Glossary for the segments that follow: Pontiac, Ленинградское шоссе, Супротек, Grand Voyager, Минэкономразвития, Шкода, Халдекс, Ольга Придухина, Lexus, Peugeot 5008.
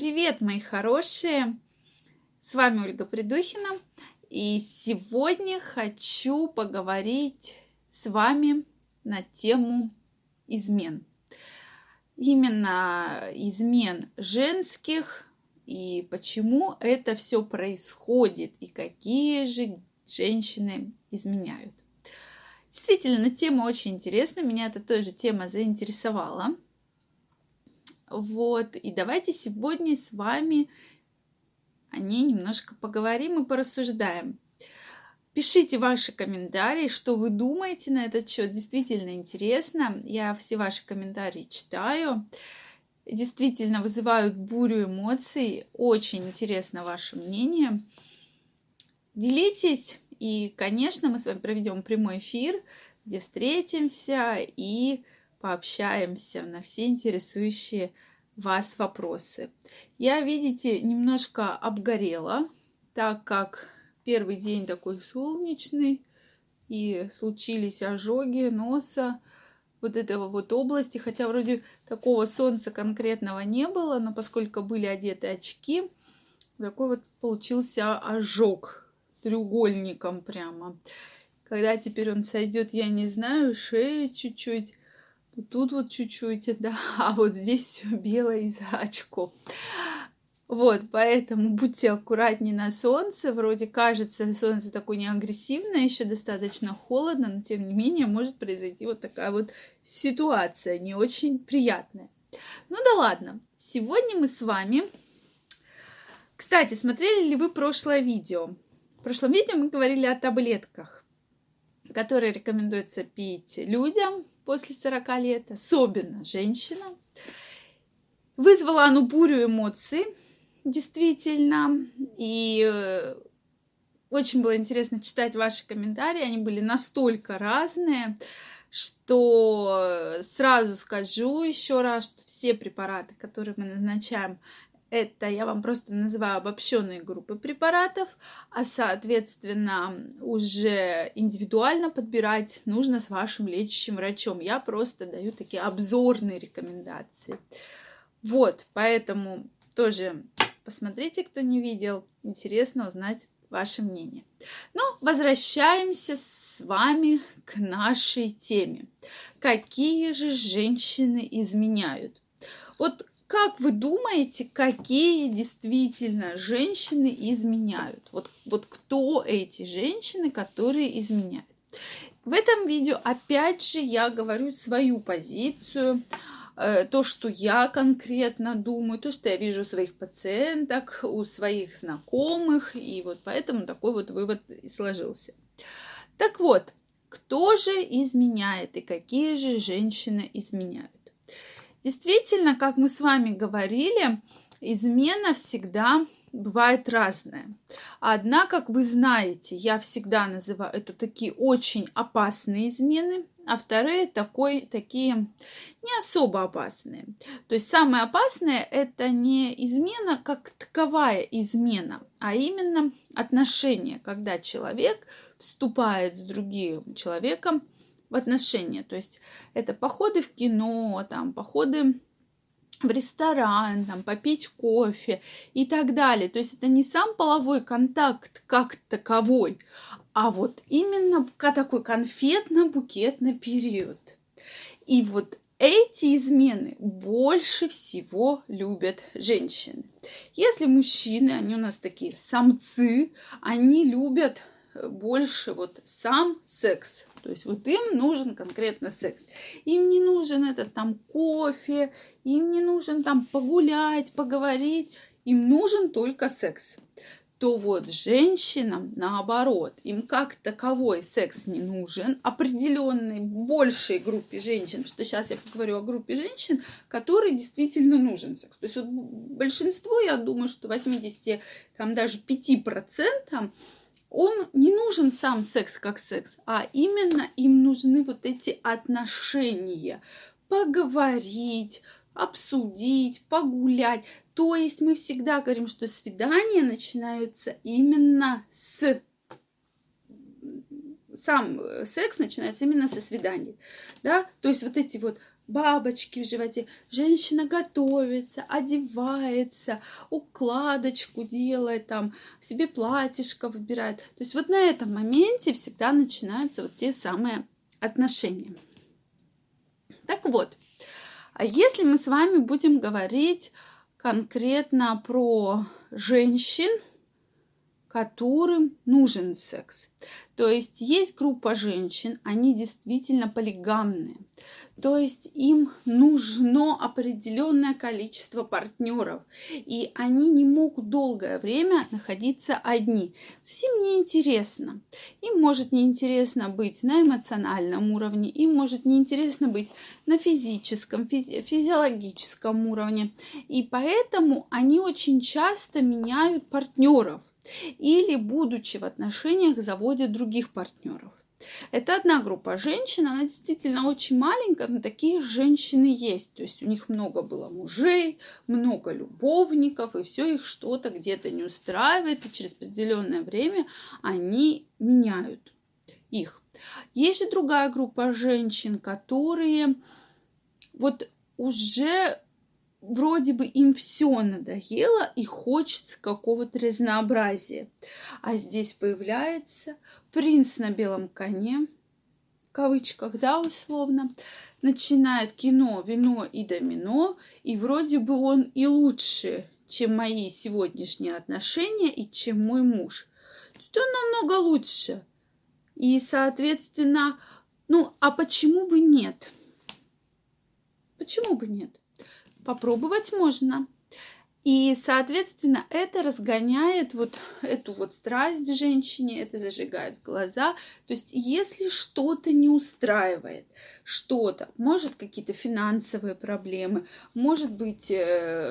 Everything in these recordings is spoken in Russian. Привет, мои хорошие! С вами Ольга Придухина. И сегодня хочу поговорить с вами на тему измен. Именно измен женских и почему это все происходит и какие же женщины изменяют. Действительно, тема очень интересна. Меня эта тоже тема заинтересовала. И давайте сегодня с вами о ней немножко поговорим и порассуждаем. Пишите ваши комментарии, что вы думаете на этот счет. Действительно интересно. Я все ваши комментарии читаю. Действительно вызывают бурю эмоций. Очень интересно ваше мнение. Делитесь. И, конечно, мы с вами проведем прямой эфир, где встретимся и пообщаемся на все интересующие вас вопросы. Я, видите, немножко обгорела, так как первый день такой солнечный, и случились ожоги носа, области, хотя вроде такого солнца конкретного не было, но поскольку были одеты очки, такой получился ожог треугольником прямо. Когда теперь он сойдет, я не знаю, шея чуть-чуть, тут чуть-чуть, да, а здесь все белое из-за очков. Поэтому будьте аккуратнее на солнце. Вроде кажется, солнце такое не агрессивное, еще достаточно холодно, но тем не менее может произойти такая ситуация, не очень приятная. Ладно, сегодня мы с вами... Кстати, смотрели ли вы прошлое видео? В прошлом видео мы говорили о таблетках, которые рекомендуется пить людям после 40 лет, особенно женщинам. Вызвало оно бурю эмоций, действительно. И очень было интересно читать ваши комментарии. Они были настолько разные, что сразу скажу еще раз, что все препараты, которые мы назначаем, это я вам просто называю обобщенные группы препаратов, а, соответственно, уже индивидуально подбирать нужно с вашим лечащим врачом. Я просто даю такие обзорные рекомендации. Поэтому тоже посмотрите, кто не видел. Интересно узнать ваше мнение. Возвращаемся с вами к нашей теме. Какие же женщины изменяют? Как вы думаете, какие действительно женщины изменяют? Кто эти женщины, которые изменяют? В этом видео опять же я говорю свою позицию, то, что я конкретно думаю, то, что я вижу у своих пациенток, у своих знакомых, и поэтому такой вывод и сложился. Кто же изменяет и какие же женщины изменяют? Действительно, как мы с вами говорили, измена всегда бывает разная. Одна, как вы знаете, я всегда называю это такие очень опасные измены, а вторые такие не особо опасные. То есть самое опасное – это не измена как таковая измена, а именно отношения, когда человек вступает с другим человеком в отношения, то есть это походы в кино, походы в ресторан, попить кофе и так далее. То есть это не сам половой контакт как таковой, а именно такой конфетно-букетный период. И эти измены больше всего любят женщины. Если мужчины, они у нас такие самцы, они любят больше сам секс. То есть им нужен конкретно секс. Им не нужен этот кофе, им не нужен погулять, поговорить. Им нужен только секс. То женщинам наоборот, им как таковой секс не нужен. Определенной большей группе женщин, потому что сейчас я поговорю о группе женщин, которой действительно нужен секс. То есть большинство, я думаю, что 80, даже 5%, он не нужен сам секс как секс, а именно им нужны эти отношения. Поговорить, обсудить, погулять. То есть мы всегда говорим, что свидания начинаются именно с... Сам секс начинается именно со свиданий. Да? То есть эти бабочки в животе. Женщина готовится, одевается, укладочку делает, там, себе платьишко выбирает. То есть вот на этом моменте всегда начинаются вот те самые отношения. Так вот, а если мы с вами будем говорить конкретно про женщин, которым нужен секс. То есть есть группа женщин, они действительно полигамные. То есть им нужно определенное количество партнеров, и они не могут долгое время находиться одни. То есть им неинтересно. Им может неинтересно быть на эмоциональном уровне, им может неинтересно быть на физическом, физиологическом уровне. И поэтому они очень часто меняют партнеров. Или, будучи в отношениях, заводят других партнеров. Это одна группа женщин, она действительно очень маленькая, но такие женщины есть. То есть у них много было мужей, много любовников, и все их что-то где-то не устраивает, и через определенное время они меняют их. Есть же другая группа женщин, которые вот уже... Вроде бы им все надоело и хочется какого-то разнообразия. А здесь появляется принц на белом коне, в кавычках, да, условно, начинает кино, вино и домино, и вроде бы он и лучше, чем мои сегодняшние отношения и чем мой муж. То есть он намного лучше. И, соответственно, а почему бы нет? Почему бы нет? Попробовать можно. И, соответственно, это разгоняет вот эту вот страсть в женщине, это зажигает глаза. То есть, если что-то не устраивает, что-то, может, какие-то финансовые проблемы, может быть,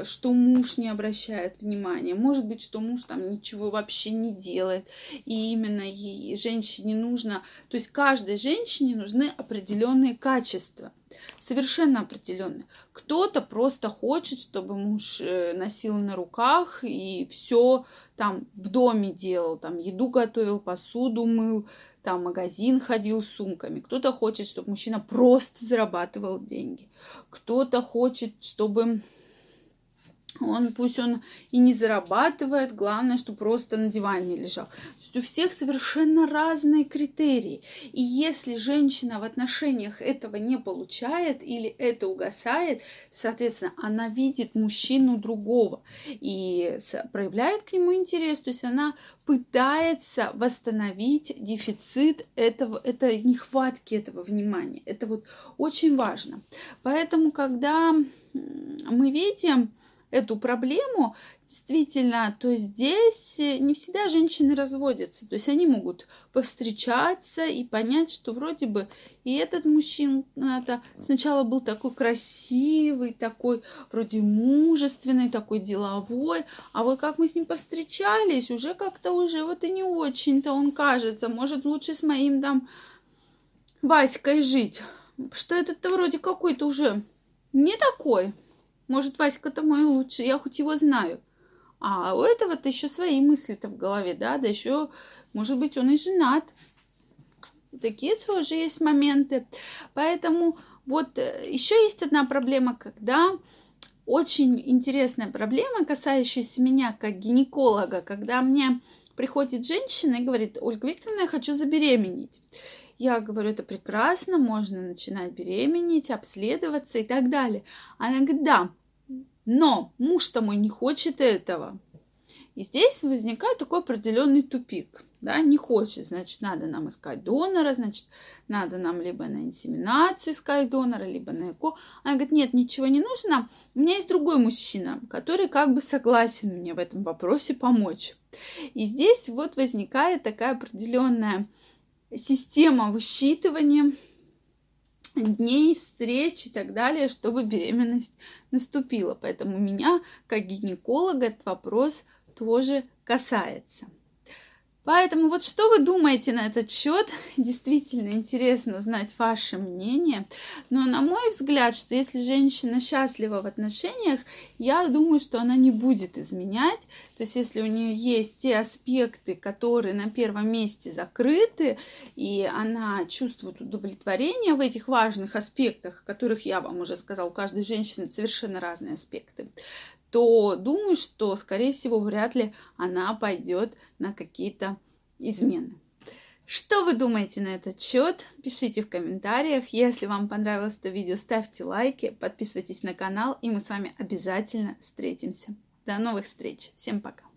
что муж не обращает внимания, может быть, что муж там ничего вообще не делает, и именно ей, женщине нужно, то есть, каждой женщине нужны определенные качества. Совершенно определенные. Кто-то просто хочет, чтобы муж носил на руках и все там в доме делал, там еду готовил, посуду мыл, там магазин ходил с сумками. Кто-то хочет, чтобы мужчина просто зарабатывал деньги. Кто-то хочет, чтобы пусть он и не зарабатывает, главное, что просто на диване лежал. То есть у всех совершенно разные критерии. И если женщина в отношениях этого не получает или это угасает, соответственно, она видит мужчину другого и проявляет к нему интерес. То есть она пытается восстановить дефицит этой нехватки этого внимания. Это вот очень важно. Поэтому, когда мы видим эту проблему, действительно, то здесь не всегда женщины разводятся. То есть они могут повстречаться и понять, что вроде бы и этот мужчина-то сначала был такой красивый, такой вроде мужественный, такой деловой. А вот как мы с ним повстречались, уже как-то уже вот и не очень-то он кажется. Может, лучше с моим там Васькой жить. Что этот-то вроде какой-то уже не такой. Может, Васька-то мой лучше, я хоть его знаю. А у этого-то еще свои мысли-то в голове, да еще, может быть, он и женат. Такие тоже есть моменты. Поэтому вот еще есть одна проблема, когда очень интересная проблема, касающаяся меня как гинеколога, когда мне приходит женщина и говорит: Ольга Викторовна, я хочу забеременеть. Я говорю, это прекрасно, можно начинать беременеть, обследоваться и так далее. Она говорит, да. Но муж-то мой не хочет этого. И здесь возникает такой определенный тупик. Да? Не хочет, значит, надо нам искать донора, значит, надо нам либо на инсеминацию искать донора, либо на ЭКО. Она говорит, нет, ничего не нужно. У меня есть другой мужчина, который как бы согласен мне в этом вопросе помочь. И здесь вот возникает такая определенная система высчитывания дней, встреч и так далее, чтобы беременность наступила. Поэтому меня, как гинеколога, этот вопрос тоже касается. Поэтому вот что вы думаете на этот счет? Действительно интересно знать ваше мнение. Но на мой взгляд, что если женщина счастлива в отношениях, я думаю, что она не будет изменять. То есть если у нее есть те аспекты, которые на первом месте закрыты, и она чувствует удовлетворение в этих важных аспектах, о которых я вам уже сказала, у каждой женщины совершенно разные аспекты, то думаю, что, скорее всего, вряд ли она пойдет на какие-то измены. Что вы думаете на этот счет? Пишите в комментариях. Если вам понравилось это видео, ставьте лайки, подписывайтесь на канал, и мы с вами обязательно встретимся. До новых встреч! Всем пока!